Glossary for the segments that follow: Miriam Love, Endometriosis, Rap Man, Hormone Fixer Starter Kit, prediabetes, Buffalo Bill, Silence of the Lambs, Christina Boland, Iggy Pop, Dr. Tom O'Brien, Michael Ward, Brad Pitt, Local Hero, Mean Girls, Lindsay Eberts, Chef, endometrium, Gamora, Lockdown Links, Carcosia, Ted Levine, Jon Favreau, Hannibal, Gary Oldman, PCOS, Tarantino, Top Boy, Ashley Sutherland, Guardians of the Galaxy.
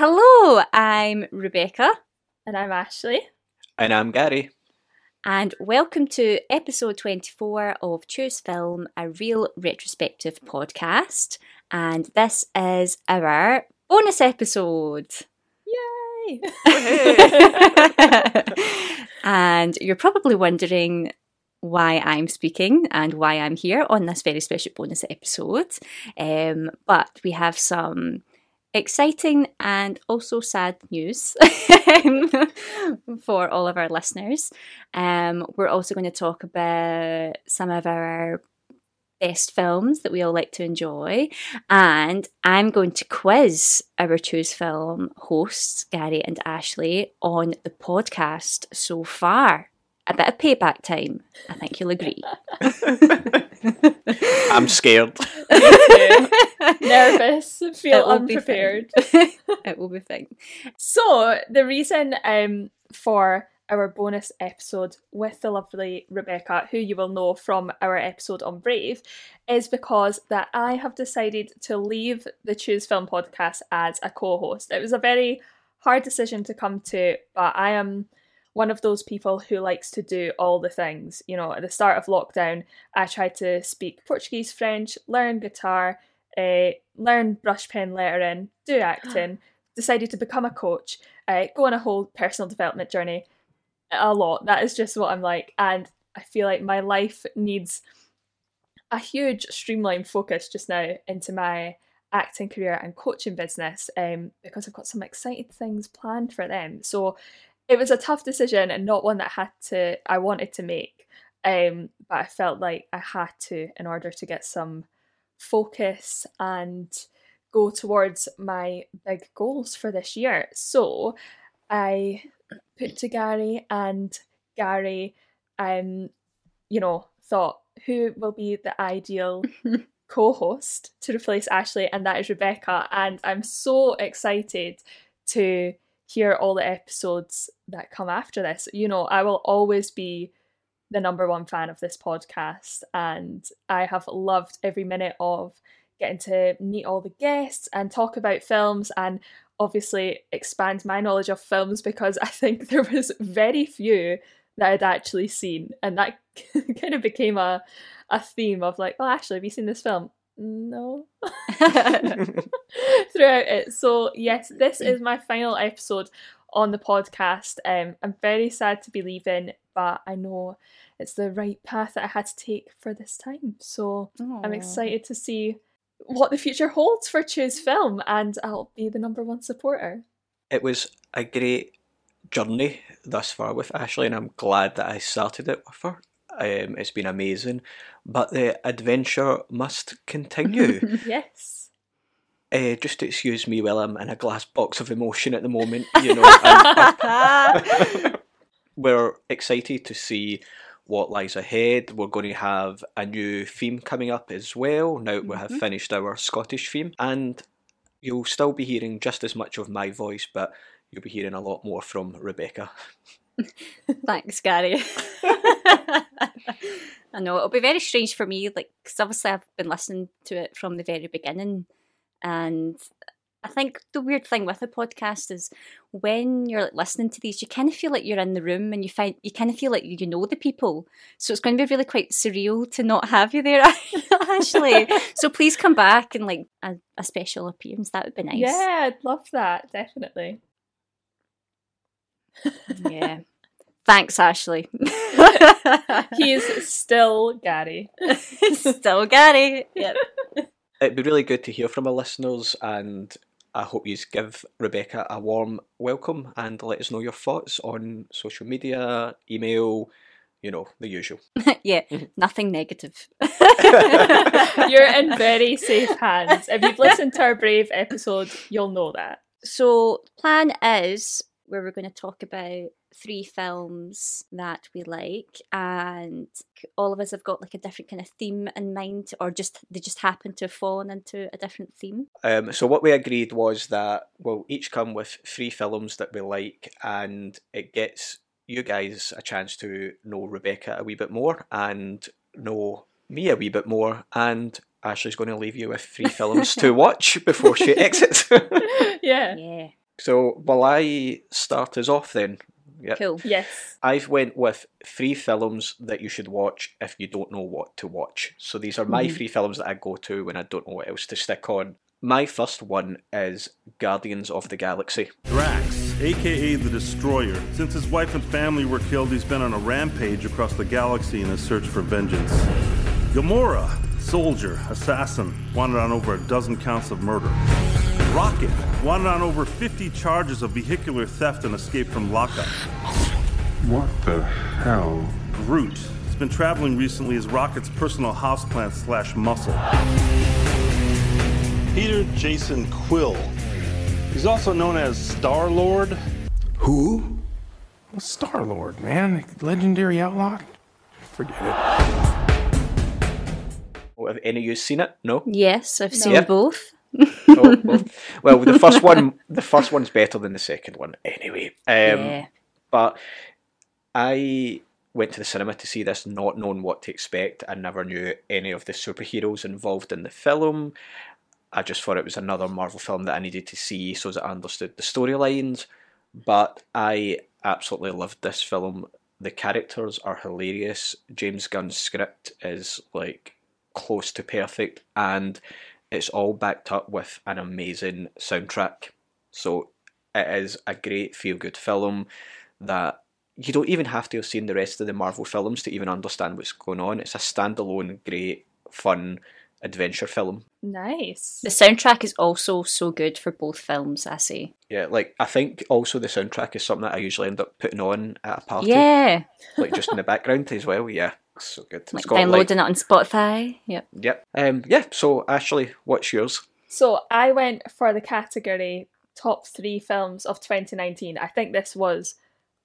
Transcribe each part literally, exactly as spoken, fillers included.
Hello, I'm Rebecca. And I'm Ashley. And I'm Gary. And welcome to episode twenty-four of Choose Film, a real retrospective podcast. And this is our bonus episode. Yay! And you're probably wondering why I'm speaking and why I'm here on this very special bonus episode. Um, but we have some exciting and also sad news for all of our listeners. Um, we're also going to talk about some of our best films that we all like to enjoy, and I'm going to quiz our Choose Film hosts, Gary and Ashley, on the podcast so far. A bit of payback time, I think you'll agree. I'm scared. Yeah. Nervous, feel unprepared. It will be fine. So, the reason um, for our bonus episode with the lovely Rebecca, who you will know from our episode on Brave, is because that I have decided to leave the Choose Film podcast as a co-host. It was a very hard decision to come to, but I am one of those people who likes to do all the things. You know, at the start of lockdown, I tried to speak Portuguese, French, learn guitar, uh, learn brush pen lettering, do acting, decided to become a coach, uh, go on a whole personal development journey. A lot. That is just what I'm like. And I feel like my life needs a huge streamlined focus just now into my acting career and coaching business, um, because I've got some exciting things planned for them. So it was a tough decision and not one that I had to, I wanted to make, um, but I felt like I had to in order to get some focus and go towards my big goals for this year. So I put to Gary, and Gary, um, you know, thought who will be the ideal co-host to replace Ashley, and that is Rebecca. And I'm so excited to hear all the episodes that come after this. You know, I will always be the number one fan of this podcast, and I have loved every minute of getting to meet all the guests and talk about films, and obviously expand my knowledge of films, because I think there was very few that I'd actually seen, and that kind of became a a theme of like, oh, Ashley, have you seen this film? No. Throughout it. So yes, this is my final episode on the podcast. Um, I'm very sad to be leaving, but I know it's the right path that I had to take for this time. So Aww. I'm excited to see what the future holds for Choose Film, and I'll be the number one supporter. It was a great journey thus far with Ashley, and I'm glad that I started it with her. Um, it's been amazing, but the adventure must continue. Yes. Uh, just excuse me while I'm in a glass box of emotion at the moment. You know, I'm, I'm, we're excited to see what lies ahead. We're going to have a new theme coming up as well. Now mm-hmm. we have finished our Scottish theme, and you'll still be hearing just as much of my voice, but you'll be hearing a lot more from Rebecca. Thanks, Gary. I know it'll be very strange for me, like, because obviously I've been listening to it from the very beginning, and I think the weird thing with a podcast is when you're like listening to these, you kind of feel like you're in the room, and you find you kind of feel like you know the people. So it's going to be really quite surreal to not have you there, Ashley. So please come back and like a, a special appearance. That would be nice. Yeah, I'd love that, definitely. Yeah. Thanks, Ashley. He is still Gary. Still Gary. Yep. It'd be really good to hear from our listeners, and I hope you give Rebecca a warm welcome and let us know your thoughts on social media, email, you know, the usual. Yeah, nothing negative. You're in very safe hands. If you've listened to our Brave episode, you'll know that. So the plan is where we're going to talk about three films that we like, and all of us have got like a different kind of theme in mind, or just they just happen to have fallen into a different theme. Um, so what we agreed was that we'll each come with three films that we like, and it gets you guys a chance to know Rebecca a wee bit more and know me a wee bit more, and Ashley's going to leave you with three films to watch before she exits. Yeah. Yeah. So will I start us off then? Yep. Cool. Yes. I've went with three films that you should watch if you don't know what to watch. So these are my mm. three films that I go to when I don't know what else to stick on. My first one is Guardians of the Galaxy. Drax, aka the Destroyer. Since his wife and family were killed, he's been on a rampage across the galaxy in his search for vengeance. Gamora, soldier, assassin, wanted on over a dozen counts of murder. Rocket, wanted on over fifty charges of vehicular theft and escape from lockup. What the hell? Groot has been traveling recently as Rocket's personal houseplant slash muscle. Peter Jason Quill. He's also known as Star-Lord. Who? Well, Star-Lord, man. Legendary outlaw? Forget it. Have any of you seen it? No? Yes, I've no. seen yeah. both. oh, well, well, the first one, the first one's better than the second one, anyway. Um, yeah. But I went to the cinema to see this, not knowing what to expect. I never knew any of the superheroes involved in the film. I just thought it was another Marvel film that I needed to see so that I understood the storylines. But I absolutely loved this film. The characters are hilarious. James Gunn's script is like close to perfect, and it's all backed up with an amazing soundtrack. So it is a great feel-good film that you don't even have to have seen the rest of the Marvel films to even understand what's going on. It's a standalone, great, fun adventure film. Nice. The soundtrack is also so good for both films, I say. Yeah, like, I think also the soundtrack is something that I usually end up putting on at a party. Yeah. Like, just in the background as well, yeah. So good. Like downloading it on Spotify. Yep. Yep. Um, yeah, so Ashley, what's yours? So I went for the category top three films of twenty nineteen. I think this was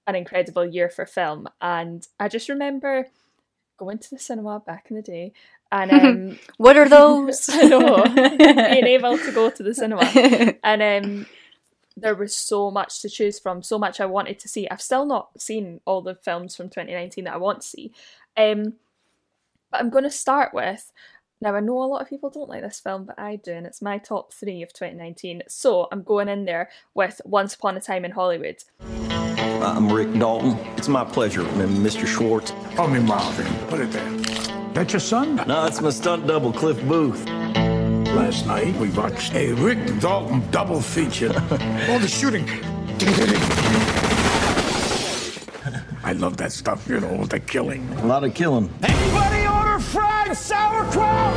an incredible year for film, and I just remember going to the cinema back in the day and um, what are those? I know, being able to go to the cinema, and um, there was so much to choose from, so much I wanted to see. I've still not seen all the films from twenty nineteen that I want to see. Um, but I'm going to start with, now I know a lot of people don't like this film, but I do, and it's my top three of twenty nineteen. So I'm going in there with Once Upon a Time in Hollywood. I'm Rick Dalton. It's my pleasure, Mister Schwartz. Call me Marvin. Put it there. That your son? No, it's my stunt double, Cliff Booth. Last night we watched a Rick Dalton double feature. All the shooting. I love that stuff, you know, the killing. A lot of killing. Anybody order fried sauerkraut?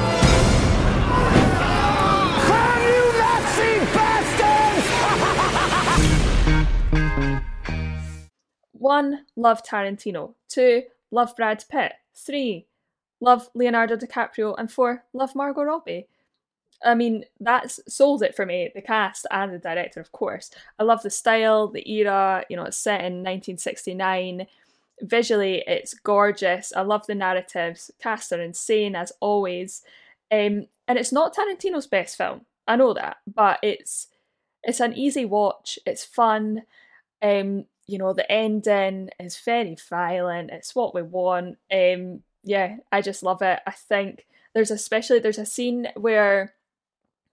Can you Nazi bastards? One, love Tarantino. Two, love Brad Pitt. Three, love Leonardo DiCaprio. And four, love Margot Robbie. I mean, that's sold it for me, the cast and the director, of course. I love the style, the era, you know, it's set in nineteen sixty-nine. Visually, it's gorgeous. I love the narratives. Cast are insane, as always. Um, and it's not Tarantino's best film. I know that. But it's it's an easy watch. It's fun. Um, you know, the ending is very violent. It's what we want. Um, yeah, I just love it. I think there's especially, there's a scene where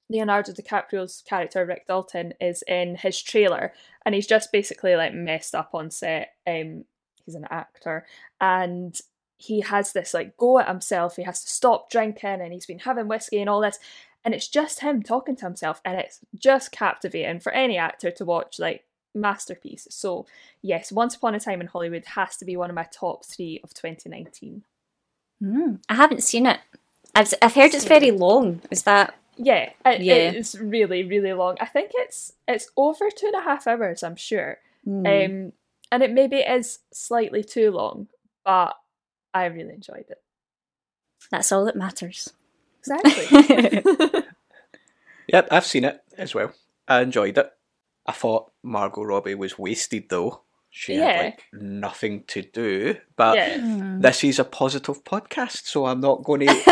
Leonardo DiCaprio's character, Rick Dalton, is in his trailer, and he's just basically like messed up on set. Um, he's an actor, and he has this like go at himself. He has to stop drinking, and he's been having whiskey and all this, and it's just him talking to himself, and it's just captivating for any actor to watch, like masterpiece. So yes, Once Upon a Time in Hollywood has to be one of my top three of twenty nineteen. Mm, I haven't seen it. I've I've heard it's very long. Is that? Yeah, it, yeah, it's really, really long. I think it's it's over two and a half hours, I'm sure. Mm. Um, and it maybe is slightly too long, but I really enjoyed it. That's all that matters. Exactly. Yep, I've seen it as well. I enjoyed it. I thought Margot Robbie was wasted, though. She yeah. had, like, nothing to do, but yeah. mm. this is a positive podcast, so I'm not going to,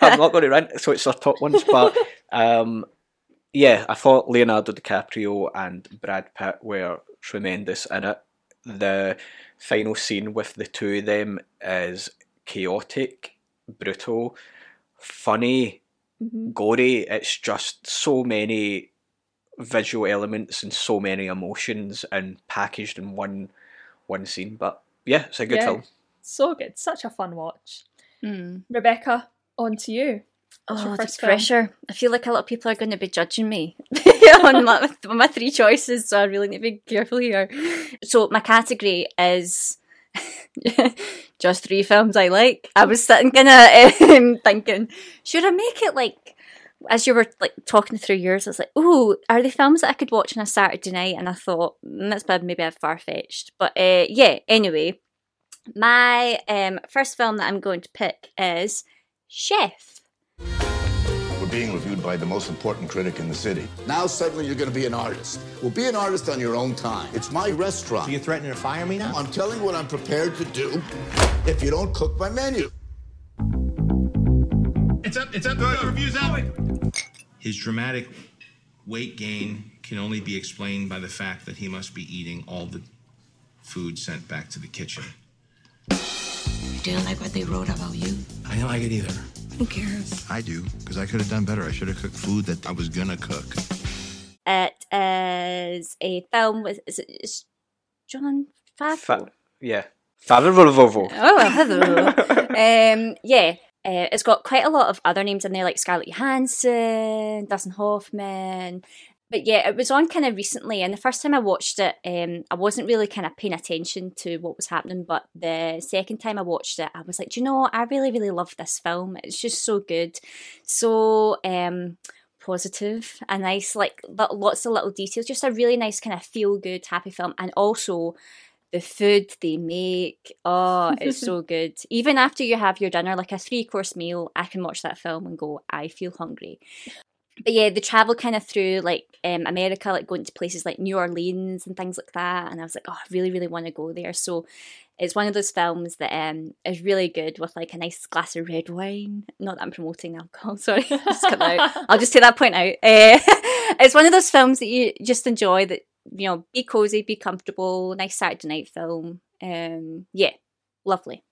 I'm not going to rant, so it's our top ones, but, um, yeah, I thought Leonardo DiCaprio and Brad Pitt were tremendous in it. The final scene with the two of them is chaotic, brutal, funny, mm-hmm. gory. It's just so many visual elements and so many emotions and packaged in one one scene. But yeah, it's a good yeah, film. So good. Such a fun watch. Mm. Rebecca, on to you. What's oh, the pressure. Film? I feel like a lot of people are going to be judging me on my, my three choices, so I really need to be careful here. So my category is just three films I like. I was sitting kind of um, thinking, should I make it like, as you were like talking through yours, I was like, ooh, are they films that I could watch on a Saturday night? And I thought, mm, that's bad, maybe I've far-fetched. But uh, yeah, anyway, my um, first film that I'm going to pick is Chef. We're being reviewed by the most important critic in the city. Now suddenly you're going to be an artist. Well, be an artist on your own time. It's my restaurant. So you're threatening to fire me now? I'm telling you what I'm prepared to do if you don't cook my menu. It's up, it's up, the review's out. His dramatic weight gain can only be explained by the fact that he must be eating all the food sent back to the kitchen. I didn't like what they wrote about you. I didn't like it either. Who cares? I do, because I could have done better. I should have cooked food that I was going to cook. It is a film with is it, is Jon Favreau. Fa- yeah. Favreau. Oh, hello. um, yeah. Uh, it's got quite a lot of other names in there, like Scarlett Johansson, Dustin Hoffman. But yeah, it was on kind of recently, and the first time I watched it, um, I wasn't really kind of paying attention to what was happening, but the second time I watched it, I was like, do you know, I really, really love this film. It's just so good. So um, positive, a nice, like, lots of little details, just a really nice kind of feel-good, happy film, and also the food they make, oh, it's so good. Even after you have your dinner, like a three-course meal, I can watch that film and go, I feel hungry. But yeah, they travel kind of through like um, America, like going to places like New Orleans and things like that. And I was like, oh, I really, really want to go there. So it's one of those films that um, is really good with like a nice glass of red wine. Not that I'm promoting alcohol, sorry. Just cut that out. I'll just take that point out. Uh, it's one of those films that you just enjoy that, you know, be cozy, be comfortable, nice Saturday night film. Um, yeah, lovely.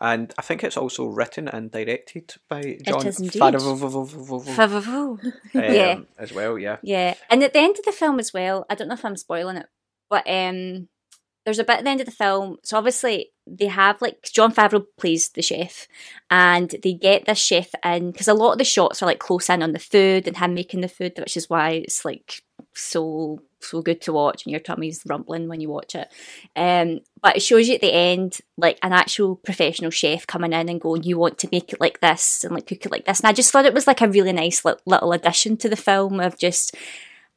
And I think it's also written and directed by Jon Favreau. Um, yeah, as well, yeah, yeah. And at the end of the film as well, I don't know if I'm spoiling it, but um, there's a bit at the end of the film. So obviously they have like Jon Favreau plays the chef, and they get this chef in because a lot of the shots are like close in on the food and him making the food, which is why it's like so. so good to watch and your tummy's rumbling when you watch it, um, but it shows you at the end like an actual professional chef coming in and going, you want to make it like this and like cook it like this. And I just thought it was like a really nice li- little addition to the film of just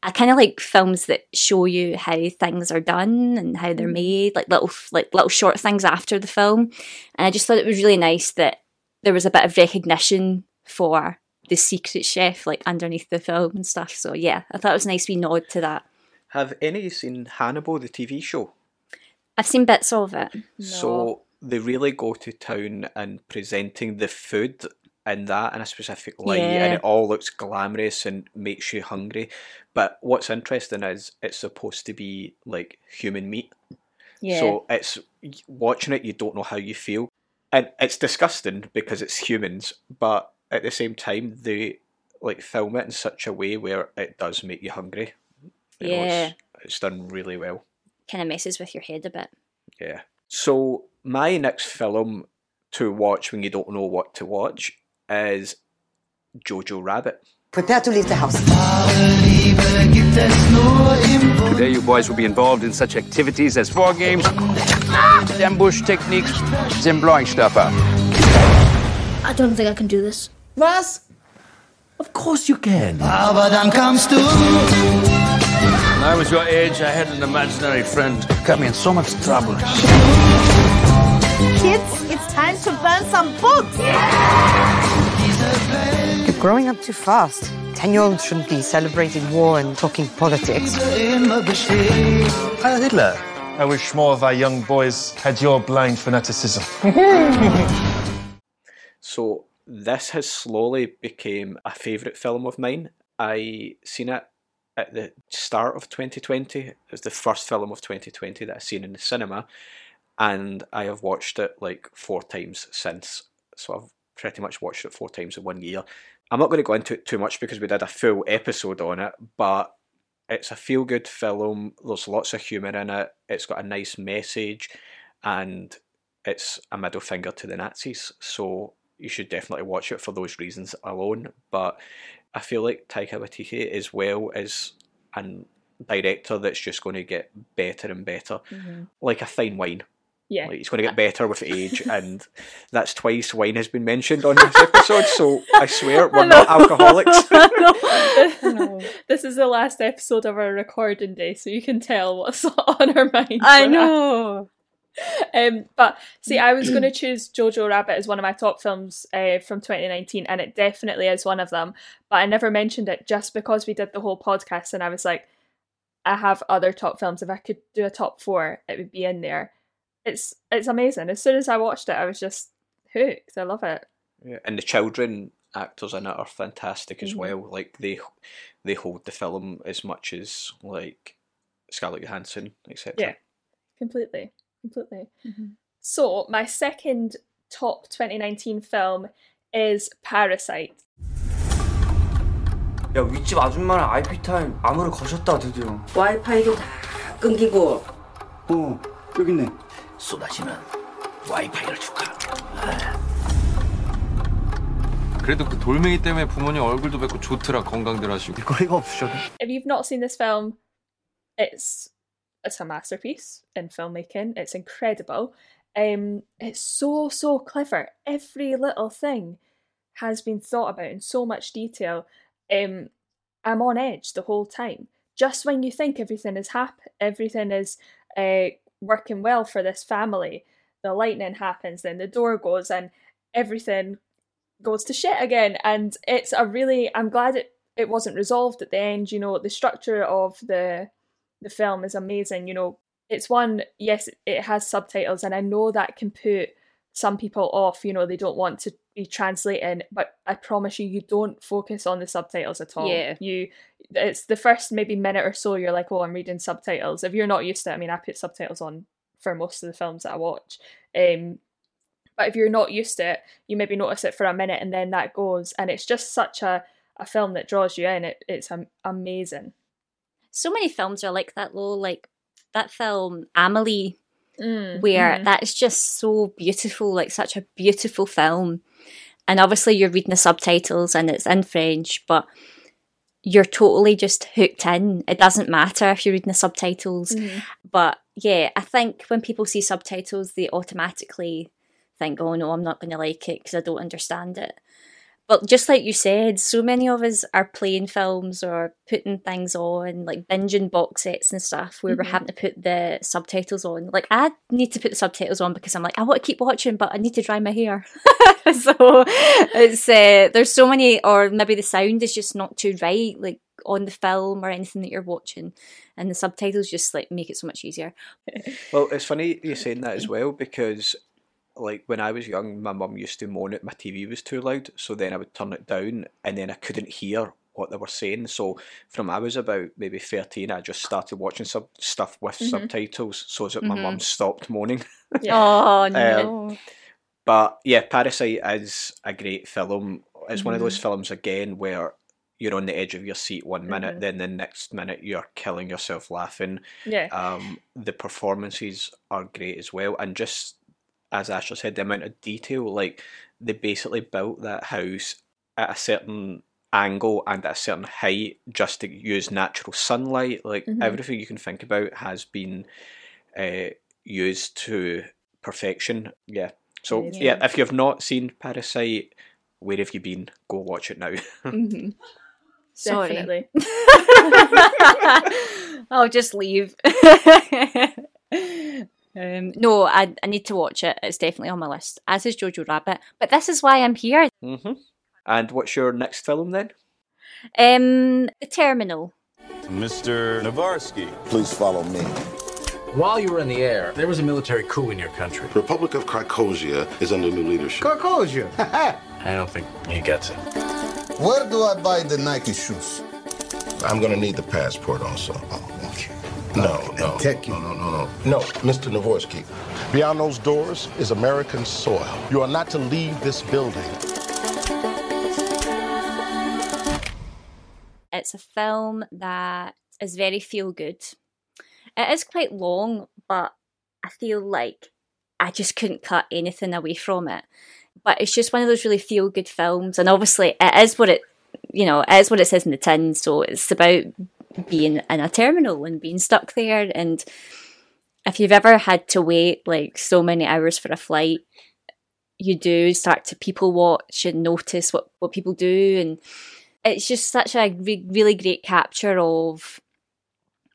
I kind of like films that show you how things are done and how they're made, like little like little short things after the film. And I just thought it was really nice that there was a bit of recognition for the secret chef like underneath the film and stuff. So yeah, I thought it was a nice wee nod to that. Have any seen Hannibal, the T V show? I've seen bits of it. No. So they really go to town in presenting the food in that in a specific light, yeah. And it all looks glamorous and makes you hungry. But what's interesting is it's supposed to be like human meat. Yeah. So it's watching it, you don't know how you feel. And it's disgusting because it's humans, but at the same time, they like film it in such a way where it does make you hungry. You yeah, know, it's, it's done really well. Kind of messes with your head a bit. Yeah. So my next film to watch when you don't know what to watch is Jojo Rabbit. Prepare to leave the house. Today you boys will be involved in such activities as war games, ambush techniques, and Blauenstoffer. I don't think I can do this. Was? Of course you can. Aber dann kommst du. When I was your age, I had an imaginary friend who got me in so much trouble. Kids, it's time to burn some books! Yeah! You're growing up too fast. Ten-year-olds shouldn't be celebrating war and talking politics. Heil Hitler! I wish more of our young boys had your blind fanaticism. So this has slowly became a favourite film of mine. I seen it at the start of twenty twenty. It was the first film of twenty twenty that I've seen in the cinema, and I have watched it like four times since. So I've pretty much watched it four times in one year. I'm not going to go into it too much because we did a full episode on it, but It's a feel-good film. There's lots of humour in it. It's got a nice message, and it's a middle finger to the Nazis. So you should definitely watch it for those reasons alone. But I feel like Taika Waititi as well is a director that's just going to get better and better, mm-hmm. like a fine wine. Yeah, like, it's going to get better with age, and that's twice wine has been mentioned on this episode. So I swear we're I not alcoholics. No. This is the last episode of our recording day, so you can tell what's on our mind. I know. Um, but see, I was going to choose Jojo Rabbit as one of my top films uh, from twenty nineteen, and it definitely is one of them. But I never mentioned it just because we did the whole podcast, and I was like, I have other top films. If I could do a top four, it would be in there. It's it's amazing. As soon as I watched it, I was just hooked. I love it. Yeah, and the children actors in it are fantastic as mm-hmm. well. Like they they hold the film as much as like Scarlett Johansson, et cetera. Yeah, completely, completely. Mm-hmm. So my second top twenty nineteen film is Parasite. 야, 윗집 아줌마는 아이피 타임 암으로 거셨다 드디어. 와이파이도 다 끊기고. 어, 여기 있네. 쏟아지는 와이파이를 줄까? 그래도 그 돌멩이 때문에 부모님 얼굴도 뵙고 좋더라 건강들 하시고. 거리가 없으셔도. If you've not seen this film, it's it's a masterpiece in filmmaking. It's incredible. Um, it's so so clever. Every little thing has been thought about in so much detail. Um, I'm on edge the whole time. Just when you think everything is happy, everything is. Uh, working well for this family, the lightning happens, then the door goes and everything goes to shit again. And it's a really, I'm glad it, it wasn't resolved at the end. You know, the structure of the the film is amazing. You know, it's one, yes, it has subtitles, and I know that can put some people off, you know, they don't want to be translating, but I promise you, you don't focus on the subtitles at all. Yeah. You, it's the first maybe minute or so you're like, oh, I'm reading subtitles. If you're not used to it, I mean, I put subtitles on for most of the films that I watch. Um, but if you're not used to it, you maybe notice it for a minute and then that goes. And it's just such a, a film that draws you in. It, it's um, amazing. So many films are like that though, like that film, Amelie, Mm, where mm. that's just so beautiful, like such a beautiful film, and obviously you're reading the subtitles and it's in French, but you're totally just hooked in. It doesn't matter if you're reading the subtitles, mm. but yeah, I think when people see subtitles they automatically think, oh no, I'm not going to like it because I don't understand it. But just like you said, so many of us are playing films or putting things on, like binging box sets and stuff where mm-hmm. we're having to put the subtitles on. Like, I need to put the subtitles on because I'm like, I want to keep watching, but I need to dry my hair. So it's uh, there's so many, or maybe the sound is just not too right, like on the film or anything that you're watching. And the subtitles just like make it so much easier. Well, it's funny you're saying that as well, because like when I was young, my mum used to moan that my T V was too loud, so then I would turn it down and then I couldn't hear what they were saying. So from I was about maybe thirteen, I just started watching sub- stuff with mm-hmm. subtitles so that mm-hmm. my mum stopped moaning. Yeah. Oh, no. Um, but yeah, Parasite is a great film. It's mm-hmm. one of those films, again, where you're on the edge of your seat one minute, mm-hmm. then the next minute you're killing yourself laughing. Yeah. Um, the performances are great as well, and just as Ashley said, the amount of detail, like they basically built that house at a certain angle and at a certain height just to use natural sunlight. Like mm-hmm. everything you can think about has been uh, used to perfection. Yeah. So yeah. yeah, if you've not seen Parasite, where have you been? Go watch it now. mm-hmm. Sorry. Definitely. I'll just leave. Um, no, I, I need to watch it. It's definitely on my list, as is Jojo Rabbit. But this is why I'm here. Mm-hmm. And what's your next film then? Um, The Terminal. Mister Navarsky, please follow me. While you were in the air, there was a military coup in your country. Republic of Carcosia is under new leadership. Carcosia? I don't think he gets it. Where do I buy the Nike shoes? I'm going to need the passport also. Oh, okay. No, no, no, no, no, no. No, Mister Navorsky, beyond those doors is American soil. You are not to leave this building. It's a film that is very feel-good. It is quite long, but I feel like I just couldn't cut anything away from it. But it's just one of those really feel-good films, and obviously it is what it, you know, it is what it says in the tin, so it's about being in a terminal and being stuck there, and if you've ever had to wait like so many hours for a flight, you do start to people watch and notice what, what people do, and it's just such a re- really great capture of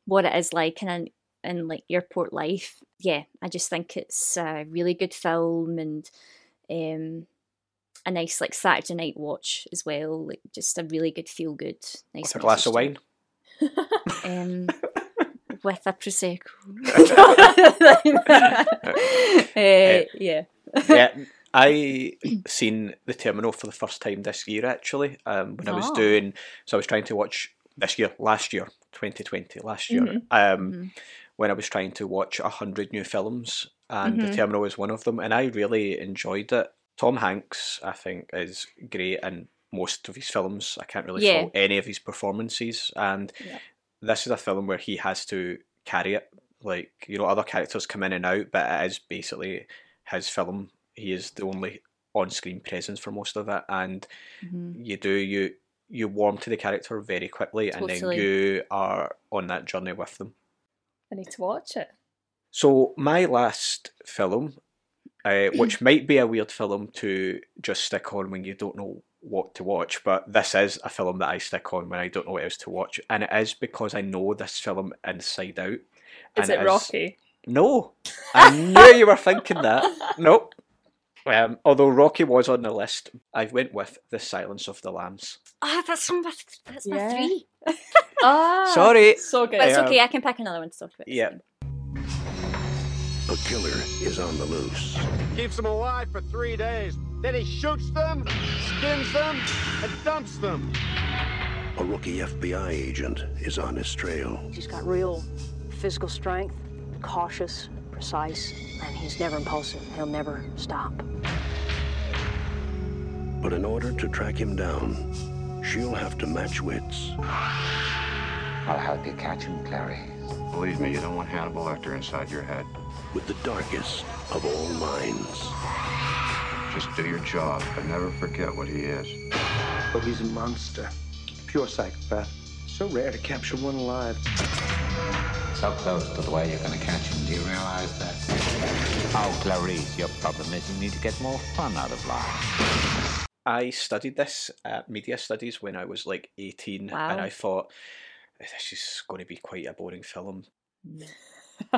what it is like in an, in like airport life. Yeah, I just think it's a really good film, and um, a nice like Saturday night watch as well. Like just a really good feel good. Nice. With a glass of wine. um, with a prosecco. uh, yeah. Yeah. I seen The Terminal for the first time this year, actually, um, when oh. I was doing, so I was trying to watch this year, last year, twenty twenty, last year, mm-hmm. Um, mm-hmm. when I was trying to watch one hundred new films, and mm-hmm. The Terminal was one of them, and I really enjoyed it. Tom Hanks, I think, is great in most of his films. I can't really yeah. fault any of his performances, and yeah. this is a film where he has to carry it. Like, you know, other characters come in and out, but it is basically his film. He is the only on-screen presence for most of it, and mm-hmm. you do you you warm to the character very quickly, totally. And then you are on that journey with them. I need to watch it. So my last film, uh, which might be a weird film to just stick on when you don't know what to watch, but this is a film that I stick on when I don't know what else to watch, and it is because I know this film inside out. Is it, it Rocky? Is... No, I knew you were thinking that. Nope. Um, although Rocky was on the list, I went with The Silence of the Lambs. Ah, oh, that's my, that's my yeah. three. Oh, sorry. So good. But it's okay, I can pack another one to talk about. Yeah. A killer is on the loose. Keeps them alive for three days. Then he shoots them, skins them, and dumps them. A rookie F B I agent is on his trail. He's got real physical strength, cautious, precise, and he's never impulsive. He'll never stop. But in order to track him down, she'll have to match wits. I'll help you catch him, Clary. Believe me, you don't want Hannibal Lecter inside your head. With the darkest of all minds. Just do your job, but never forget what he is. But he's a monster. Pure psychopath. So rare to capture one alive. So close to the way you're going to catch him, do you realise that? Oh, Clarice, your problem is you need to get more fun out of life. I studied this at media studies when I was like eighteen, wow. and I thought, this is going to be quite a boring film.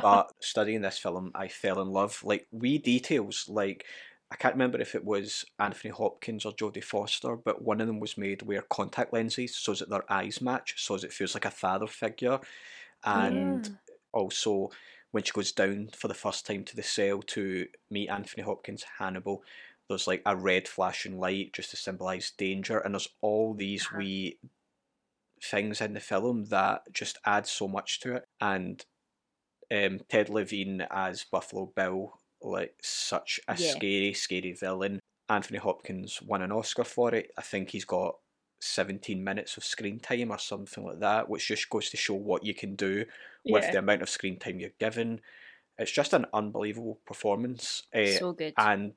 But studying this film, I fell in love. Like, wee details, like... I can't remember if it was Anthony Hopkins or Jodie Foster, but one of them was made wear contact lenses so that their eyes match, so that it feels like a father figure. And yeah. also, when she goes down for the first time to the cell to meet Anthony Hopkins, Hannibal, there's like a red flashing light just to symbolise danger. And there's all these uh-huh. wee things in the film that just add so much to it. And um, Ted Levine as Buffalo Bill, like such a yeah. scary, scary villain. Anthony Hopkins won an Oscar for it. I think he's got seventeen minutes of screen time or something like that, which just goes to show what you can do yeah. with the amount of screen time you're given. It's just an unbelievable performance. Uh, so good. And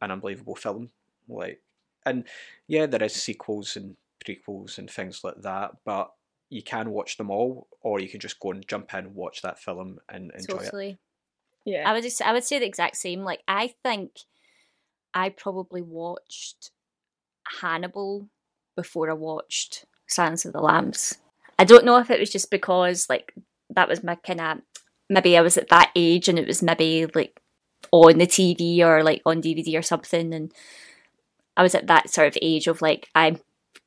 an unbelievable film. Like, and yeah, there is sequels and prequels and things like that, but you can watch them all, or you can just go and jump in, watch that film and enjoy totally. It. Yeah, I would just, I would say the exact same. Like, I think I probably watched Hannibal before I watched Silence of the Lambs. I don't know if it was just because, like, that was my kind of, maybe I was at that age and it was maybe, like, on the T V or, like, on D V D or something. And I was at that sort of age of, like, I'm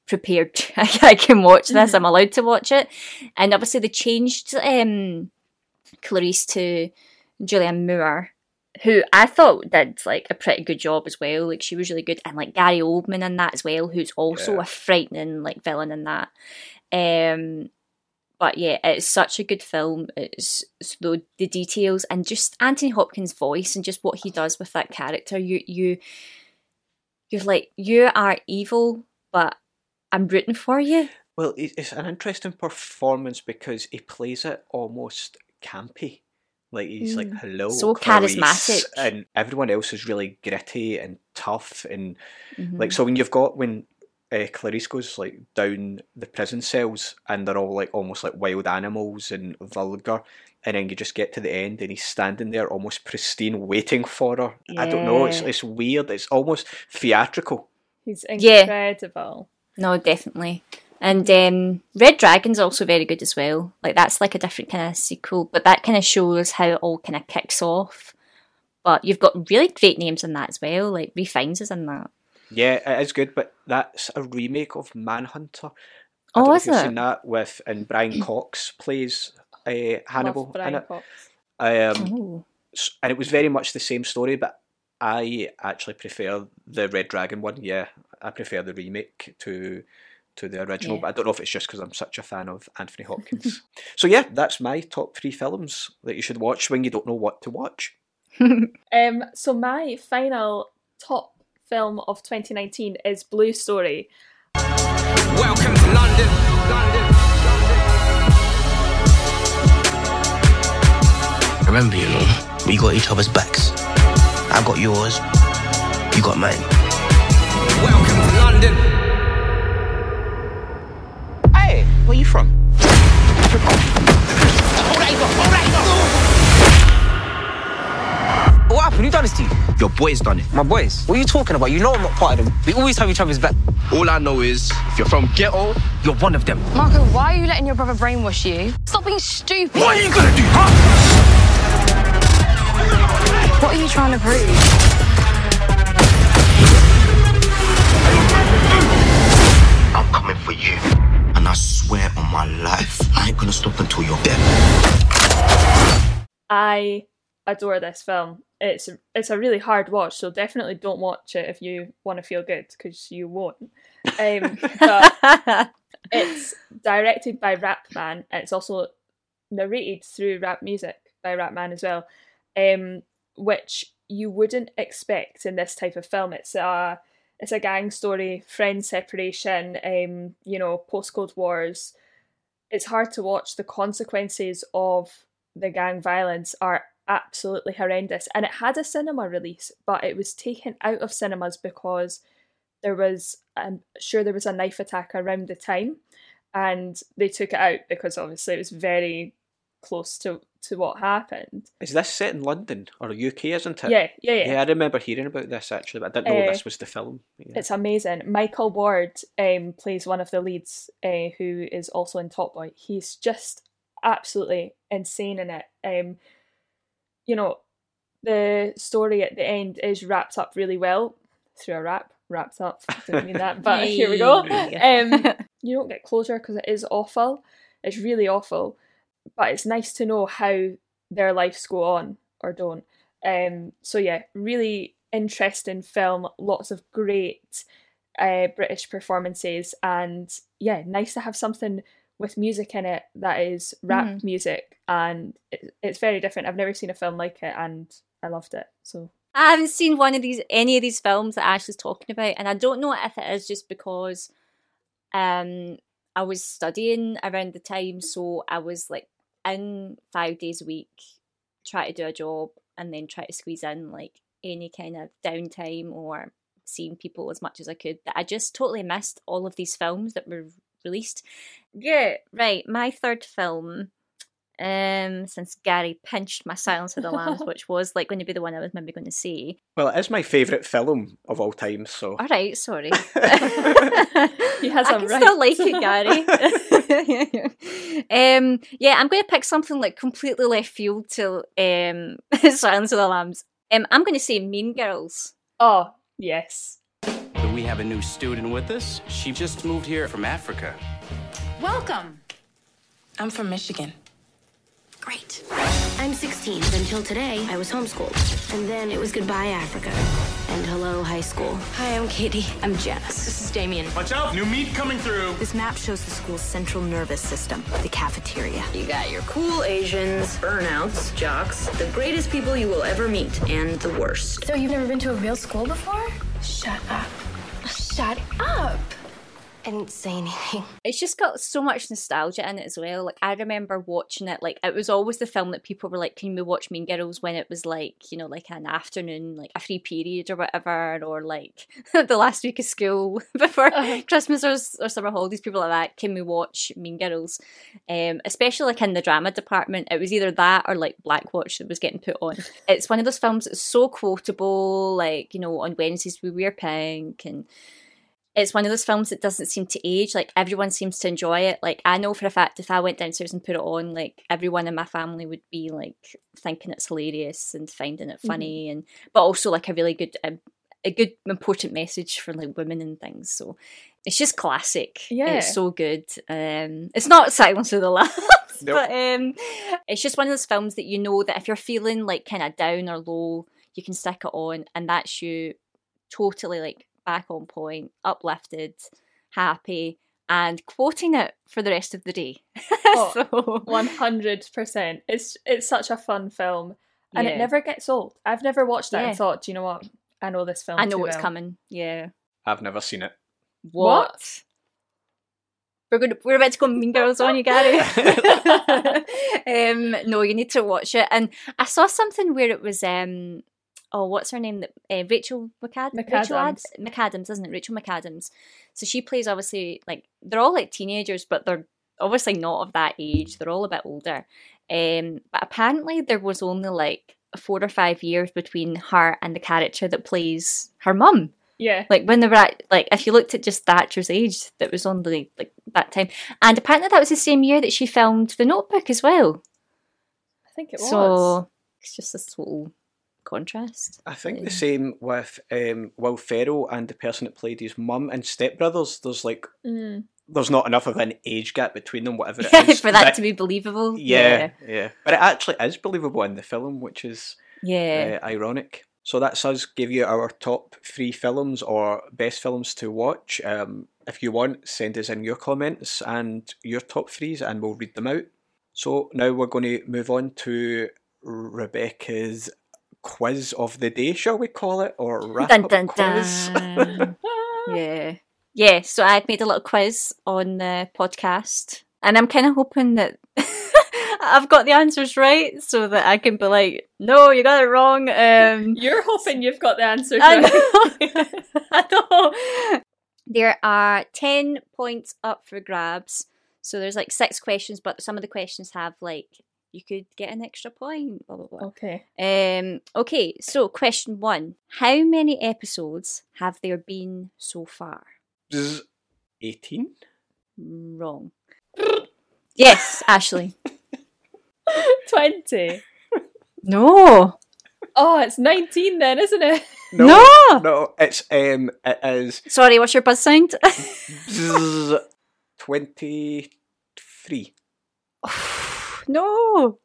prepared. I can watch this. I'm allowed to watch it. And obviously they changed um, Clarice to... Julianne Moore, who I thought did like a pretty good job as well. Like, she was really good, and like Gary Oldman in that as well, who's also yeah. a frightening like villain in that. Um, but yeah, it's such a good film. It's the the details and just Anthony Hopkins' voice and just what he does with that character. You you you're like, you are evil, but I'm rooting for you. Well, it's an interesting performance because he plays it almost campy. Like, he's mm. like, hello, so Clarice. Charismatic. And everyone else is really gritty and tough. And, mm-hmm. like, so when you've got, when uh, Clarice goes, like, down the prison cells and they're all, like, almost like wild animals and vulgar, and then you just get to the end and he's standing there almost pristine waiting for her. Yeah. I don't know, it's it's weird. It's almost theatrical. He's incredible. Yeah. No, definitely. And um, Red Dragon's also very good as well. Like, that's like a different kind of sequel, but that kind of shows how it all kind of kicks off. But you've got really great names in that as well. Like, Ree Fiennes is in that. Yeah, it is good, but that's a remake of Manhunter. I oh, is it? I've seen that with, and Brian Cox plays uh, Hannibal. Love Brian in it. Cox. Um, oh. And it was very much the same story, but I actually prefer the Red Dragon one. Yeah, I prefer the remake to... to the original, yeah. But I don't know if it's just because I'm such a fan of Anthony Hopkins. So yeah, that's my top three films that you should watch when you don't know what to watch. um, so my final top film of twenty nineteen is Blue Story. Welcome to London, London, London. Remember, you know, we got each other's backs. I've got yours, you got mine. Welcome to London. Where are you from? All right, go, all right, go. What happened? Who done this to you? Your boys done it. My boys? What are you talking about? You know I'm not part of them. We always have each other's back. All I know is, if you're from ghetto, you're one of them. Marco, why are you letting your brother brainwash you? Stop being stupid. What are you gonna do, huh? What are you trying to prove? I'm coming for you. I swear on my life, I ain't gonna stop until you're dead. I adore this film. It's a, it's a really hard watch, so definitely don't watch it if you want to feel good, because you won't. Um, but it's directed by Rap Man, and it's also narrated through rap music by Rap Man as well, um, which you wouldn't expect in this type of film. It's a It's a gang story, friend separation, um, you know, postcode wars. It's hard to watch. The consequences of the gang violence are absolutely horrendous. And it had a cinema release, but it was taken out of cinemas because there was, I'm sure there was a knife attack around the time. And they took it out because obviously it was very close to, to what happened. Is this set in London or U K, isn't it? Yeah, yeah, yeah. Yeah, I remember hearing about this actually, but I didn't know uh, this was the film. Yeah. It's amazing. Michael Ward um, plays one of the leads uh, who is also in Top Boy. He's just absolutely insane in it. Um, you know, the story at the end is wrapped up really well through a rap. Wrapped up. I didn't mean that, but here we go. Um, you don't get closure because it is awful. It's really awful. But it's nice to know how their lives go on or don't. Um, so yeah, really interesting film. Lots of great uh, British performances, and yeah, nice to have something with music in it that is rap mm. music, and it, it's very different. I've never seen a film like it, and I loved it. So I haven't seen one of these, any of these films that Ash is talking about, and I don't know if it is just because um, I was studying around the time, so I was like. in five days a week, try to do a job and then try to squeeze in like any kind of downtime or seeing people as much as I could, that I just totally missed all of these films that were released. Yeah. Right, my third film, um, since Gary pinched my Silence of the Lambs, which was like going to be the one I was maybe going to say. Well, it is my favourite film of all time, so... All right, sorry. He has I a can right. still like it, Gary. um, yeah, I'm going to pick something like completely left field to um, Silence of the Lambs. Um, I'm going to say Mean Girls. Oh, yes. We have a new student with us. She just moved here from Africa. Welcome. I'm from Michigan. Great. I'm sixteen. Until today, I was homeschooled. And then it was goodbye, Africa. And hello, high school. Hi, I'm Katie. I'm Janice. This is Damien. Watch out! New meat coming through! This map shows the school's central nervous system, the cafeteria. You got your cool Asians, burnouts, jocks, the greatest people you will ever meet, and the worst. So you've never been to a real school before? Shut up. Shut up! I didn't say anything. It's just got so much nostalgia in it as well. Like, I remember watching it, like, it was always the film that people were like, can we watch Mean Girls when it was like, you know, like an afternoon, like a free period or whatever, or like the last week of school before uh-huh. Christmas or, or summer holidays, people like that, can we watch Mean Girls? Um, especially like in the drama department, it was either that or like Blackwatch that was getting put on. It's one of those films that's so quotable, like, you know, on Wednesdays we wear pink, and it's one of those films that doesn't seem to age. Like, everyone seems to enjoy it. Like, I know for a fact if I went downstairs and put it on, like, everyone in my family would be, like, thinking it's hilarious and finding it funny. Mm-hmm. and But also, like, a really good, a, a good important message for, like, women and things. So it's just classic. Yeah. It's so good. Um, it's not Silence of the Lambs. Nope. But um, it's just one of those films that you know that if you're feeling, like, kind of down or low, you can stick it on. And that's you totally, like, back on point, uplifted, happy, and quoting it for the rest of the day. Oh, so one hundred percent. It's it's such a fun film, and yeah. It never gets old. I've never watched that yeah. and thought, do you know what? I know this film. I know what's well. coming. Yeah. I've never seen it. What? what? We're going to, we're about to go Mean Girls on you, Gary. um, no, you need to watch it. And I saw something where it was. Um, Oh, what's her name? Uh, Rachel McAd- McAdams. Rachel Ad- McAdams, isn't it? Rachel McAdams. So she plays, obviously, like, they're all like teenagers, but they're obviously not of that age. They're all a bit older. Um, but apparently there was only like four or five years between her and the character that plays her mum. Yeah. Like, when they were at, like, if you looked at just the actor's age, that was only like that time. And apparently that was the same year that she filmed The Notebook as well. I think it was. So it's just this little contrast. I think yeah. the same with um, Will Ferrell and the person that played his mum in Step Brothers. There's like, mm. there's not enough of an age gap between them, whatever it is. For that but, to be believable. Yeah, yeah, yeah. But it actually is believable in the film, which is yeah uh, ironic. So that's us give you our top three films or best films to watch. Um, if you want, send us in your comments and your top threes and we'll read them out. So now we're going to move on to Rebecca's quiz of the day, shall we call it, or wrap dun, up dun, quiz? Dun. yeah, yeah. So I've made a little quiz on the podcast, and I'm kind of hoping that I've got the answers right, so that I can be like, "No, you got it wrong." Um, You're hoping you've got the answers I right. Know. I know. There are ten points up for grabs. So there's like six questions, but some of the questions have like, you could get an extra point, blah, blah, blah. Okay. Um, okay, so question one. How many episodes have there been so far? eighteen? Wrong. Yes, Ashley. twenty? No. Oh, it's nineteen then, isn't it? No. No, no it's, um, it is... Sorry, what's your buzz sound? twenty-three. No,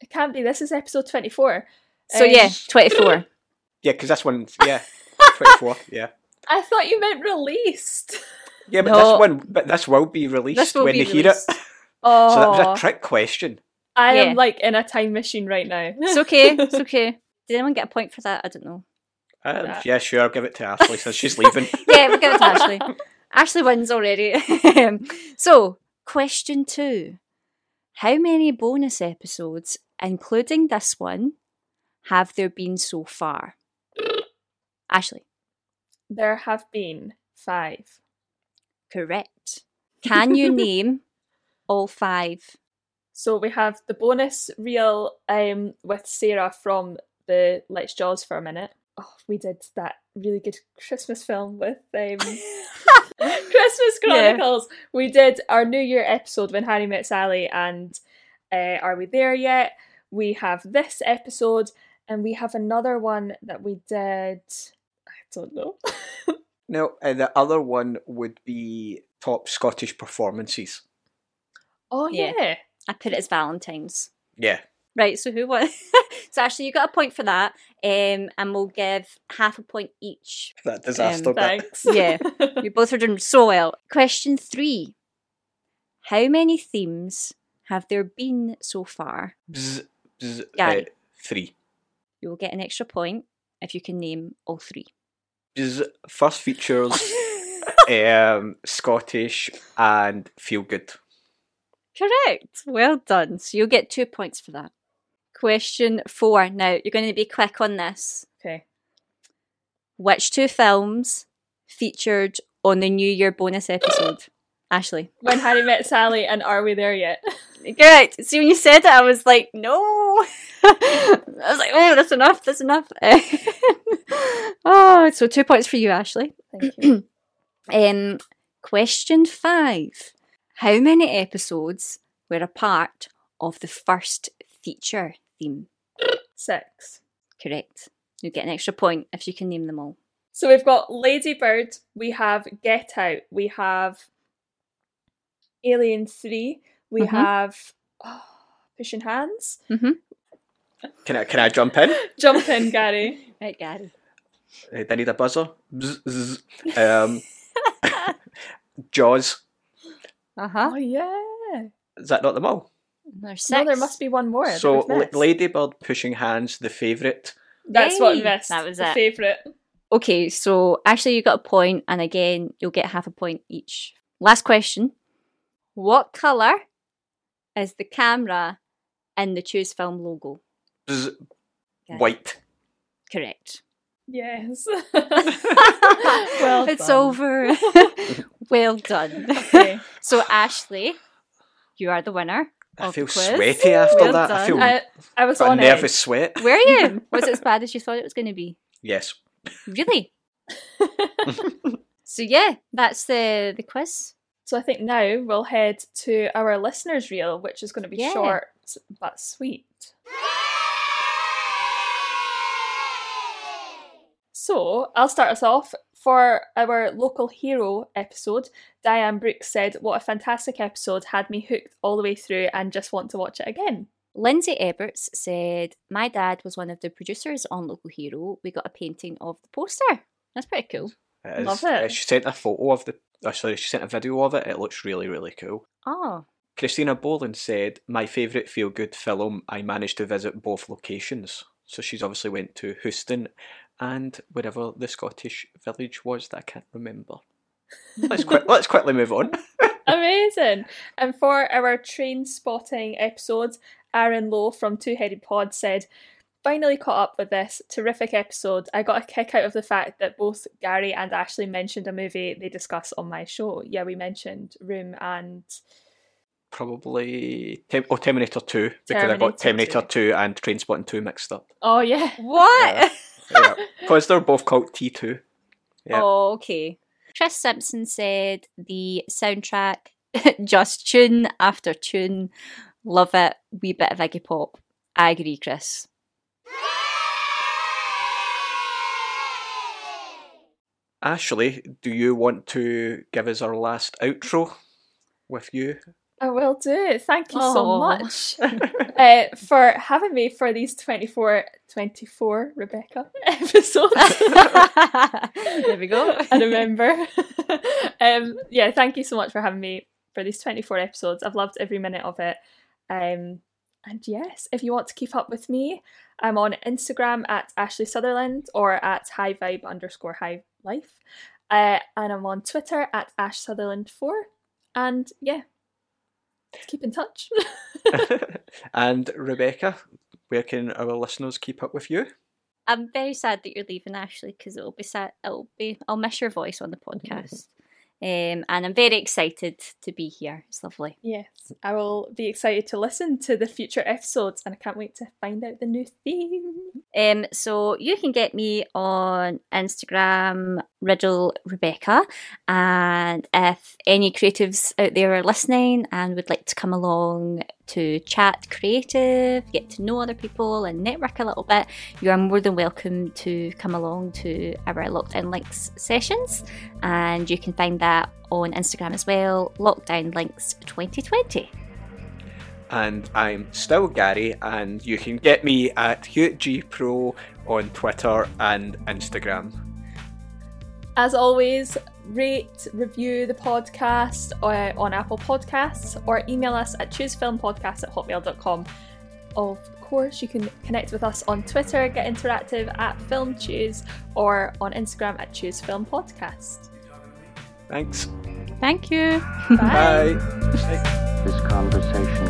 it can't be. This is episode twenty-four. So um, yeah, twenty-four. Yeah, because that's one. Yeah, twenty-four. Yeah. I thought you meant released. Yeah, but no. This one, but this will be released this will when be they released. Hear it. Oh, so that was a trick question. I yeah. am like in a time machine right now. It's okay. It's okay. Did anyone get a point for that? I don't know. Um, yeah, sure. I'll give it to Ashley since she's leaving. Yeah, we'll give it to Ashley. Ashley wins already. So, question two. How many bonus episodes, including this one, have there been so far? Ashley. There have been five. Correct. Can you name all five? So we have the bonus reel um, with Sarah from the Let's Jaws for a Minute. Oh, we did that really good Christmas film with um, Christmas Chronicles. Yeah. We did our New Year episode when Harry Met Sally and uh, Are We There Yet? We have this episode and we have another one that we did. I don't know. No, uh, the other one would be top Scottish performances. Oh, yeah. yeah. I put it as Valentine's. Yeah. Right, so who won? So Ashley, you got a point for that, um, and we'll give half a point each. That disaster um, thanks. Yeah, you both are doing so well. Question three. How many themes have there been so far? Bzz, bzz, Gary. Uh, three. You will get an extra point if you can name all three. Bzz, first features, um, Scottish, and feel good. Correct. Well done. So you'll get two points for that. Question four. Now, you're going to be quick on this. Okay. Which two films featured on the New Year bonus episode? Ashley. When Harry Met Sally and Are We There Yet? Correct. See, when you said it, I was like, no. I was like, oh, that's enough, that's enough. Oh, so two points for you, Ashley. Thank you. um, question five. How many episodes were a part of the first feature theme? Six. Correct. You get an extra point if you can name them all. So we've got Lady Bird, we have Get Out, we have Alien three, we mm-hmm. have oh, Pushing Hands. Mm-hmm. Can I can I jump in? Jump in, Gary. Right, Gary. Hey, do I need a buzzer? Bzz, zzz. Um, Jaws. Uh huh. Oh yeah. Is that not them all? There's six. No, there must be one more. So L- Lady Bird, Pushing Hands, The Favourite. That's Yay. What we missed. That was the it. Favourite. Okay, so Ashley, you got a point, and again, you'll get half a point each. Last question. What colour is the camera in the Choose Film logo? Z- white. Correct. Yes. Well done. It's over. Well done. Okay. So, Ashley, you are the winner. I feel sweaty after well that. Done. I feel I, I was on nervous it. Sweat. Were you? Was it as bad as you thought it was going to be? Yes. Really? So yeah, that's the the quiz. So I think now we'll head to our listeners' reel, which is going to be yeah. short but sweet. So I'll start us off. For our Local Hero episode, Diane Brooks said, "What a fantastic episode, had me hooked all the way through and just want to watch it again." Lindsay Eberts said, "My dad was one of the producers on Local Hero. We got a painting of the poster." That's pretty cool. It Love is. It. She sent a photo of the, oh, sorry, she sent a video of it. It looks really, really cool. Oh. Christina Boland said, "My favourite feel-good film. I managed to visit both locations." So she's obviously went to Houston and wherever the Scottish village was that I can't remember. Let's qui- let's quickly move on. Amazing. And for our Trainspotting episode, Aaron Lowe from Two Headed Pod said, "Finally caught up with this. Terrific episode. I got a kick out of the fact that both Gary and Ashley mentioned a movie they discuss on my show." Yeah, we mentioned Room and... Probably Tem- oh, Terminator two, because Terminator I got Terminator two. two and Trainspotting two mixed up. Oh, yeah. What? Yeah. Because they're both called T two. Yeah. Oh, okay. Chris Simpson said, "The soundtrack, just tune after tune. Love it. Wee bit of Iggy Pop." I agree, Chris. Ashley, do you want to give us our last outro with you? I will do. Thank you oh. so much uh, for having me for these twenty-four, twenty-four Rebecca episodes. There we go. I remember. um, yeah, thank you so much for having me for these twenty-four episodes. I've loved every minute of it. Um, and yes, if you want to keep up with me, I'm on Instagram at Ashley Sutherland or at highvibe underscore high life. Uh, and I'm on Twitter at Ash Sutherland four. And yeah. Keep in touch. And Rebecca, where can our listeners keep up with you? I'm very sad that you're leaving, Ashley, because it'll be sad. It'll be. I'll miss your voice on the podcast, mm-hmm. um, and I'm very excited to be here. It's lovely. Yes, I will be excited to listen to the future episodes, and I can't wait to find out the new theme. Um, so you can get me on Instagram, Riddle Rebecca, and if any creatives out there are listening and would like to come along to chat creative, get to know other people and network a little bit, you are more than welcome to come along to our Lockdown Links sessions, and you can find that on Instagram as well, Lockdown Links twenty twenty. And I'm still Gary, and you can get me at HughGPro on Twitter and Instagram. As always, rate, review the podcast uh, on Apple Podcasts, or email us at choosefilmpodcast at hotmail dot com. Of course, you can connect with us on Twitter, get interactive at FilmChoose, or on Instagram at ChooseFilmPodcast. Thanks. Thank you. Bye. Bye. This conversation